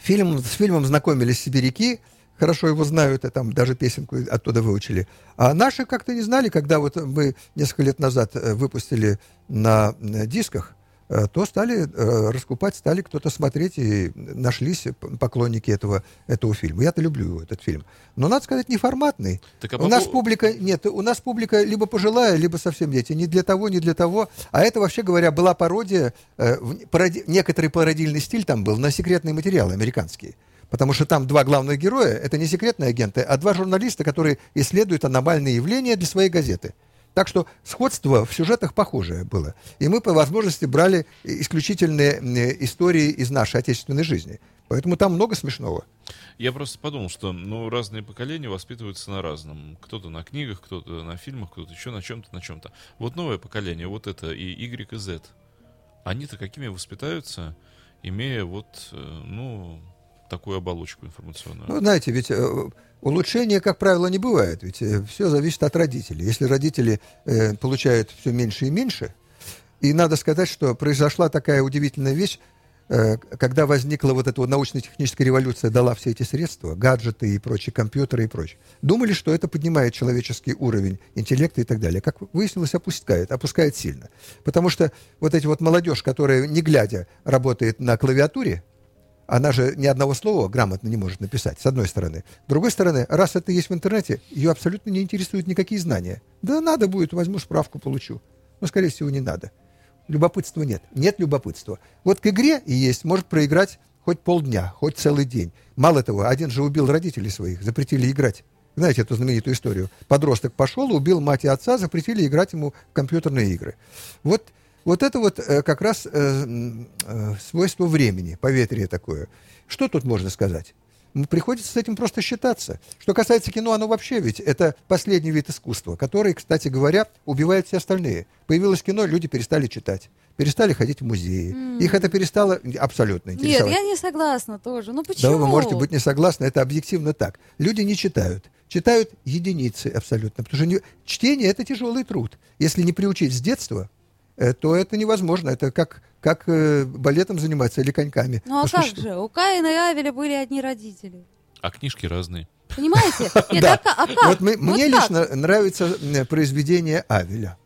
фильм, с фильмом знакомились сибиряки, хорошо его знают, и там даже песенку оттуда выучили. А наши как-то не знали, когда вот мы несколько лет назад выпустили на дисках, то стали раскупать, стали кто-то смотреть, и нашлись поклонники этого, этого фильма. Я-то люблю этот фильм. Но, надо сказать, неформатный. Так, а у нас публика... Нет, у нас публика либо пожилая, либо совсем дети. Не для того, не для того. А это, вообще говоря, была пародия. Пароди... Некоторый пародийный стиль там был на секретные материалы американские. Потому что там два главных героя, это не секретные агенты, а два журналиста, которые исследуют аномальные явления для своей газеты. Так что сходство в сюжетах похожее было. И мы по возможности брали исключительные истории из нашей отечественной жизни. Поэтому там много смешного. Я просто подумал, что ну, разные поколения воспитываются на разном. Кто-то на книгах, кто-то на фильмах, кто-то еще на чем-то, на чем-то. Вот новое поколение, вот это и Y, и Z. Они-то какими воспитаются, имея вот, ну, такую оболочку информационную? Ну, знаете, ведь... Улучшения, как правило, не бывает, ведь все зависит от родителей. Если родители э, получают все меньше и меньше, и надо сказать, что произошла такая удивительная вещь, э, когда возникла вот эта вот научно-техническая революция, дала все эти средства, гаджеты и прочие, компьютеры и прочее. Думали, что это поднимает человеческий уровень интеллекта и так далее. Как выяснилось, опускает, опускает сильно. Потому что вот эти вот молодежь, которая, не глядя, работает на клавиатуре, она же ни одного слова грамотно не может написать, с одной стороны. С другой стороны, раз это есть в интернете, ее абсолютно не интересуют никакие знания. Да надо будет, возьму справку, получу. Но, скорее всего, не надо. Любопытства нет. Нет любопытства. Вот к игре и есть, может проиграть хоть полдня, хоть целый день. Мало того, один же убил родителей своих, запретили играть. Знаете эту знаменитую историю? Подросток пошел, убил мать и отца, запретили играть ему в компьютерные игры. Вот... Вот это вот э, как раз э, э, свойство времени, поветрие такое. Что тут можно сказать? Приходится с этим просто считаться. Что касается кино, оно вообще ведь это последний вид искусства, который, кстати говоря, убивает все остальные. Появилось кино, люди перестали читать, перестали ходить в музеи. Mm. Их это перестало абсолютно интересовать. Нет, я не согласна тоже. Ну почему? Да вы можете быть не согласны, это объективно так. Люди не читают. Читают единицы абсолютно. Потому что не... чтение – это тяжелый труд. Если не приучить с детства, то это невозможно. Это как, как э, балетом заниматься или коньками. Ну а Потому как что... же? У Каина и Авеля были одни родители. А книжки разные. Понимаете? Мне лично нравится произведение Авеля.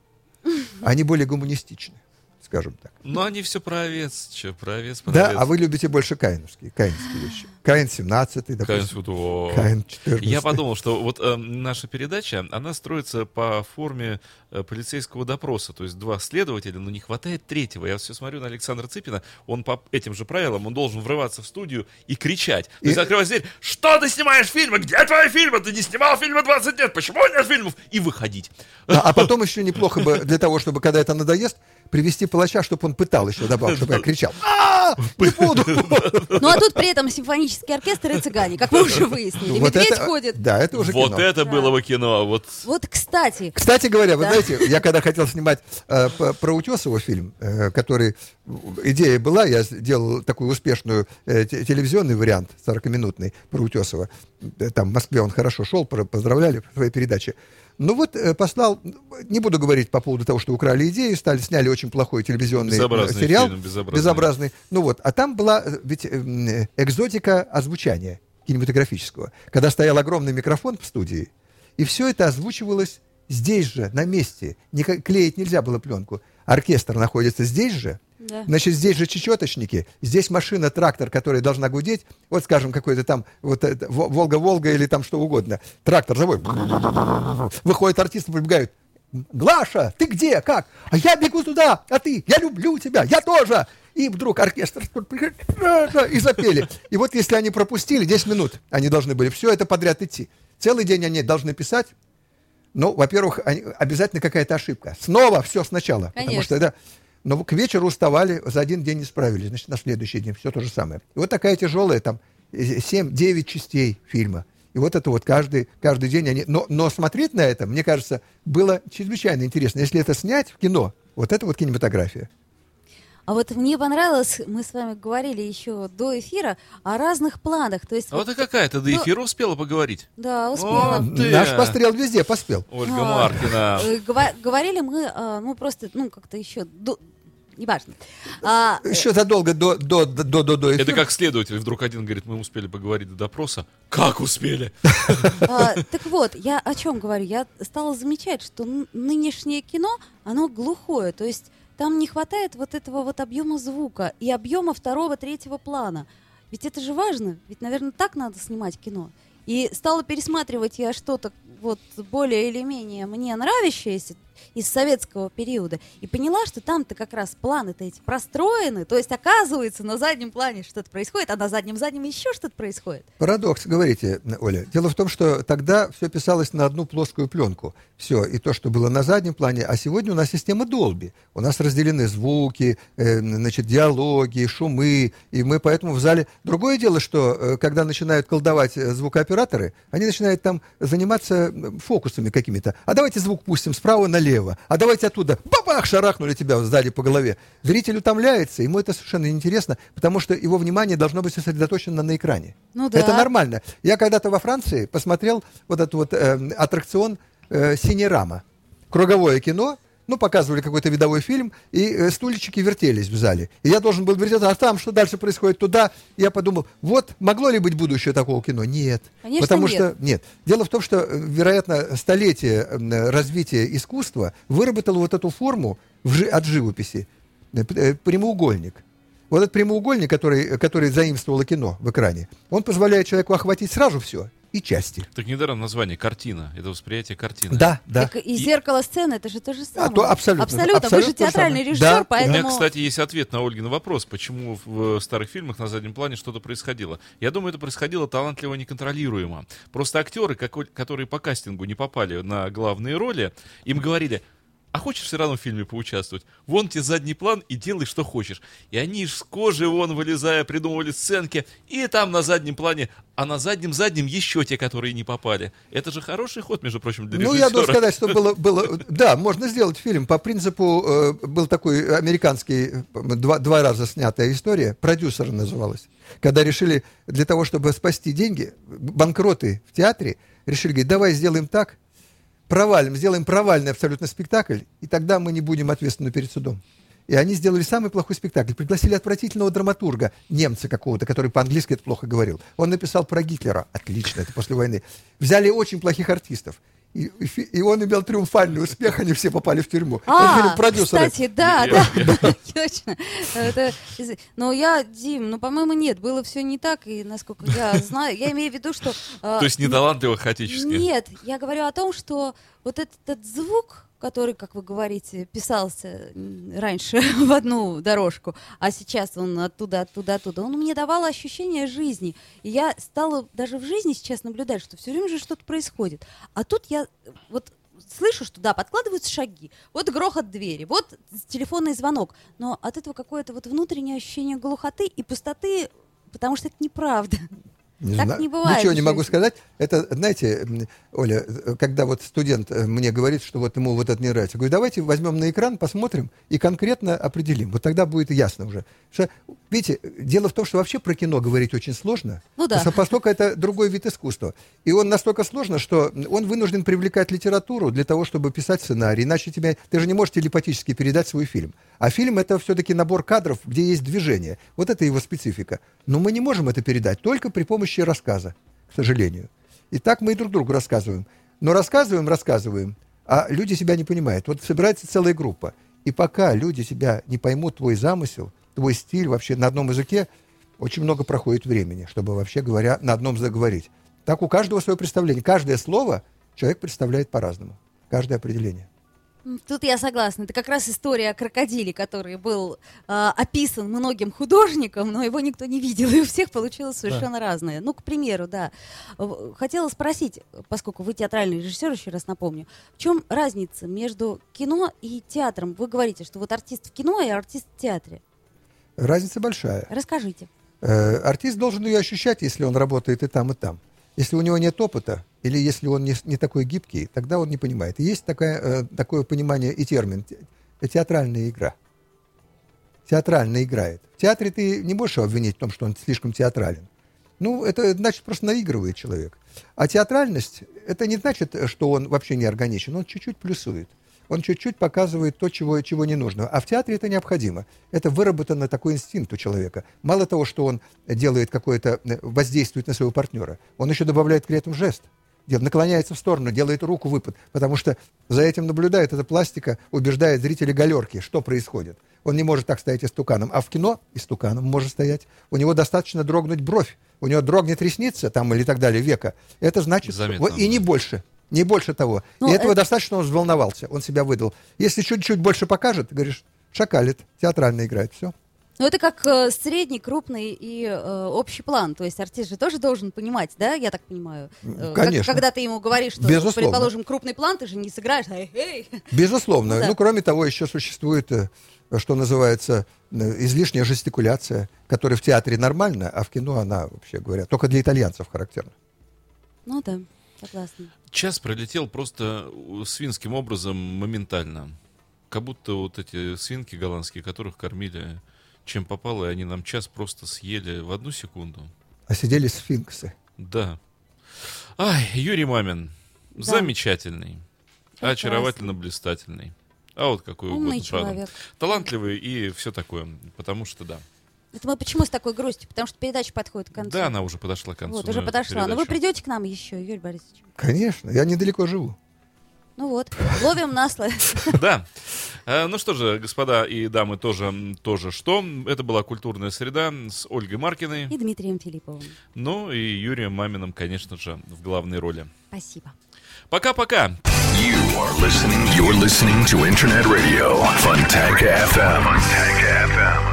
Они более гуманистичны, скажем так. Но они все про овец. Про овец, про овец. Да, а вы любите больше каиновские, каинские вещи. Каин семнадцатый, допустим. Каин четырнадцатый. Я подумал, что вот э, наша передача, она строится по форме э, полицейского допроса. То есть два следователя, но не хватает третьего. Я все смотрю на Александра Цыпина. Он по этим же правилам, он должен врываться в студию и кричать. То есть открывать дверь. Что ты снимаешь фильмы? Где твои фильмы? Ты не снимал фильмы двадцать лет. Почему нет фильмов? И выходить. А, а потом еще неплохо бы для того, чтобы, когда это надоест, привести палача, чтобы он пытал еще добавок, чтобы я кричал. А, не буду! Ну, а тут при этом симфонический оркестр и цыгане, как мы уже выяснили. Медведь ходит. Да, это уже кино. Вот это было бы кино. Вот, кстати. Кстати говоря, вы знаете, я когда хотел снимать про Утесова фильм, который... Идея была, я сделал такую успешную телевизионный вариант, сорокаминутный, про Утесова. Там в Москве он хорошо шел, поздравляли в своей передаче. Ну вот, послал, не буду говорить по поводу того, что украли идею, стали, сняли очень плохой телевизионный безобразный сериал. Фильм, безобразный. безобразный. Ну вот, а там была ведь экзотика озвучания кинематографического. Когда стоял огромный микрофон в студии, и все это озвучивалось здесь же, на месте. Не, клеить нельзя было пленку. Оркестр находится здесь же. Да. Значит, здесь же чечеточники, здесь машина, трактор, которая должна гудеть, вот, скажем, какой-то там вот, Волга-Волга или там что угодно, трактор завой, выходит артист, прибегают, Глаша, ты где, как? А я бегу туда, а ты, я люблю тебя, я тоже. И вдруг оркестр и запели. И вот если они пропустили десять минут, они должны были все это подряд идти. Целый день они должны писать. Ну, во-первых, они, обязательно какая-то ошибка. Снова все сначала. Конечно. Потому что это... Но к вечеру уставали, за один день не справились. Значит, на следующий день все то же самое. И вот такая тяжелая, там, семь-девять частей фильма. И вот это вот каждый, каждый день они... Но, но смотреть на это, мне кажется, было чрезвычайно интересно. Если это снять в кино, вот это вот кинематография. А вот мне понравилось, мы с вами говорили еще до эфира о разных планах. То есть, а вот и какая-то до эфира но... успела поговорить. Да, успела. О, наш пострел везде поспел. Ольга а, Маркина. Говорили мы, ну просто, ну как-то еще... До... Неважно. А, Еще задолго до, до, до, до, до эфира. Это как следователь. Вдруг один говорит, мы успели поговорить до допроса. Как успели? Так вот, я о чем говорю. Я стала замечать, что нынешнее кино, оно глухое. То есть там не хватает вот этого вот объема звука и объема второго, третьего плана. Ведь это же важно. Ведь, наверное, так надо снимать кино. И стала пересматривать я что-то вот более или менее мне нравящееся из советского периода. И поняла, что там-то как раз планы-то эти простроены. То есть, оказывается, на заднем плане что-то происходит, а на заднем-заднем еще что-то происходит. Парадокс, говорите, Оля. Дело в том, что тогда все писалось на одну плоскую пленку. Все, и то, что было на заднем плане. А сегодня у нас система Dolby. У нас разделены звуки, э, значит, диалоги, шумы. И мы поэтому в зале... Другое дело, что э, когда начинают колдовать звукооператоры, они начинают там заниматься фокусами какими-то. А давайте звук пустим справа налево. А давайте оттуда, бабах, шарахнули тебя сзади по голове. Зритель утомляется, ему это совершенно неинтересно, потому что его внимание должно быть сосредоточено на экране. Ну да. Это нормально. Я когда-то во Франции посмотрел вот этот вот э, аттракцион э, «Синерама». Круговое кино, ну, показывали какой-то видовой фильм, и э, стульчики вертелись в зале. И я должен был вертеться, а там, что дальше происходит, туда. Я подумал, вот, могло ли быть будущее такого кино? Нет. Конечно, потому нет. что нет. Дело в том, что, вероятно, столетие развития искусства выработало вот эту форму в, от живописи, прямоугольник. Вот этот прямоугольник, который, который заимствовало кино в экране, он позволяет человеку охватить сразу все. И части. Так недаром название «Картина». Это восприятие картины. Да, да. Так и «Зеркало сцены» — это же то же самое. А, то абсолютно. Абсолютно. абсолютно. Вы же театральный режиссер, да, поэтому... У меня, кстати, есть ответ на Ольгин вопрос, почему в старых фильмах на заднем плане что-то происходило. Я думаю, это происходило талантливо неконтролируемо. Просто актеры, которые по кастингу не попали на главные роли, им говорили... А хочешь все равно в фильме поучаствовать? Вон тебе задний план и делай, что хочешь. И они из кожи вон, вылезая, придумывали сценки. И там на заднем плане, а на заднем-заднем еще те, которые не попали. Это же хороший ход, между прочим, для режиссера. Ну, я должен сказать, что было... было да, можно сделать фильм. По принципу, э, был такой американский, два, два раза снятая история, «Продюсер» называлась. Когда решили, для того, чтобы спасти деньги, банкроты в театре, решили, говорить, давай сделаем так, провалим, сделаем провальный абсолютно спектакль, и тогда мы не будем ответственны перед судом. И они сделали самый плохой спектакль. Пригласили отвратительного драматурга, немца какого-то, который по-английски это плохо говорил. Он написал про Гитлера. Отлично, это после войны. Взяли очень плохих артистов. И, и он имел триумфальный успех, они все попали в тюрьму. А, кстати, да, да, точно. Но я, Дим, ну, по-моему, нет, было все не так, и насколько я знаю, я имею в виду, что... То есть недалантливо хаотически? Нет, я говорю о том, что вот этот звук, который, как вы говорите, писался раньше в одну дорожку, а сейчас он оттуда, оттуда, оттуда, он мне давал ощущение жизни. И я стала даже в жизни сейчас наблюдать, что все время же что-то происходит. А тут я вот слышу, что да, подкладываются шаги, вот грохот двери, вот телефонный звонок, но от этого какое-то вот внутреннее ощущение глухоты и пустоты, потому что это неправда. Не так знаю. Не бывает. Ничего не могу сказать. Это, знаете, Оля, когда вот студент мне говорит, что вот ему вот это не нравится, я говорю, давайте возьмем на экран, посмотрим и конкретно определим. Вот тогда будет ясно уже. Что, видите, дело в том, что вообще про кино говорить очень сложно, ну да. Поскольку это другой вид искусства. И он настолько сложно, что он вынужден привлекать литературу для того, чтобы писать сценарий. Иначе тебя, ты же не можешь телепатически передать свой фильм. А фильм — это все-таки набор кадров, где есть движение. Вот это его специфика. Но мы не можем это передать только при помощи рассказа, к сожалению. И так мы и друг другу рассказываем. Но рассказываем, рассказываем, а люди себя не понимают. Вот собирается целая группа. И пока люди себя не поймут, твой замысел, твой стиль вообще на одном языке, очень много проходит времени, чтобы вообще говоря на одном заговорить. Так у каждого свое представление. Каждое слово человек представляет по-разному. Каждое определение. Тут я согласна. Это как раз история о крокодиле, который был э, описан многим художникам, но его никто не видел, и у всех получилось совершенно да. разное. Ну, к примеру, да. Хотела спросить, поскольку вы театральный режиссер, еще раз напомню, в чем разница между кино и театром? Вы говорите, что вот артист в кино и артист в театре. Разница большая. Расскажите. Э, артист должен ее ощущать, если он работает и там, и там. Если у него нет опыта, или если он не, не такой гибкий, тогда он не понимает. И есть такая, э, такое понимание и термин те, «театральная игра». Театрально играет. В театре ты не можешь его обвинить в том, что он слишком театрален. Ну, это значит, просто наигрывает человек. А театральность, это не значит, что он вообще не органичен. Он чуть-чуть плюсует. Он чуть-чуть показывает то, чего, чего не нужно. А в театре это необходимо. Это выработано такой инстинкт у человека. Мало того, что он делает какое-то, воздействует на своего партнера, он еще добавляет к этому жест. Наклоняется в сторону, делает руку выпад. Потому что за этим наблюдает эта пластика, убеждает зрителя галерки, что происходит. Он не может так стоять истуканом. А в кино истуканом может стоять. У него достаточно дрогнуть бровь. У него дрогнет ресница там, или так далее, века. Это значит, заметно, и не больше. Не больше того. Но и этого это... достаточно, он взволновался, он себя выдал. Если чуть-чуть больше покажет, говоришь, шакалит, театрально играет, все. Ну это как э, средний, крупный и э, общий план. То есть артист же тоже должен понимать, да, я так понимаю? Э, Конечно. Как, когда ты ему говоришь, что, безусловно, предположим, крупный план, ты же не сыграешь. Эй-эй. Безусловно. Да. Ну кроме того, еще существует, э, что называется, э, излишняя жестикуляция, которая в театре нормальна, а в кино она, вообще говоря, только для итальянцев характерна. Ну да. Согласна. Час пролетел просто свинским образом моментально. Как будто вот эти свинки голландские, которых кормили чем попало, и они нам час просто съели в одну секунду. А сидели сфинксы. Да. Ай, Юрий Мамин. Да. Замечательный. Прекрасный. Очаровательно блистательный. А вот какой умный угодно, человек. Правда. Талантливый и все такое. Потому что да. Это мы почему с такой грустью? Потому что передача подходит к концу. Да, она уже подошла к концу. Вот, уже подошла. Передачу. Но вы придете к нам еще, Юрий Борисович? Конечно, я недалеко живу. Ну вот, ловим на слове. Да. Ну что же, господа и дамы, тоже, тоже что. Это была «Культурная среда» с Ольгой Маркиной. И Дмитрием Филипповым. Ну и Юрием Маминым, конечно же, в главной роли. Спасибо. Пока-пока. You are listening, you're listening to Internet Radio. Funtank эф эм. Funtank эф эм.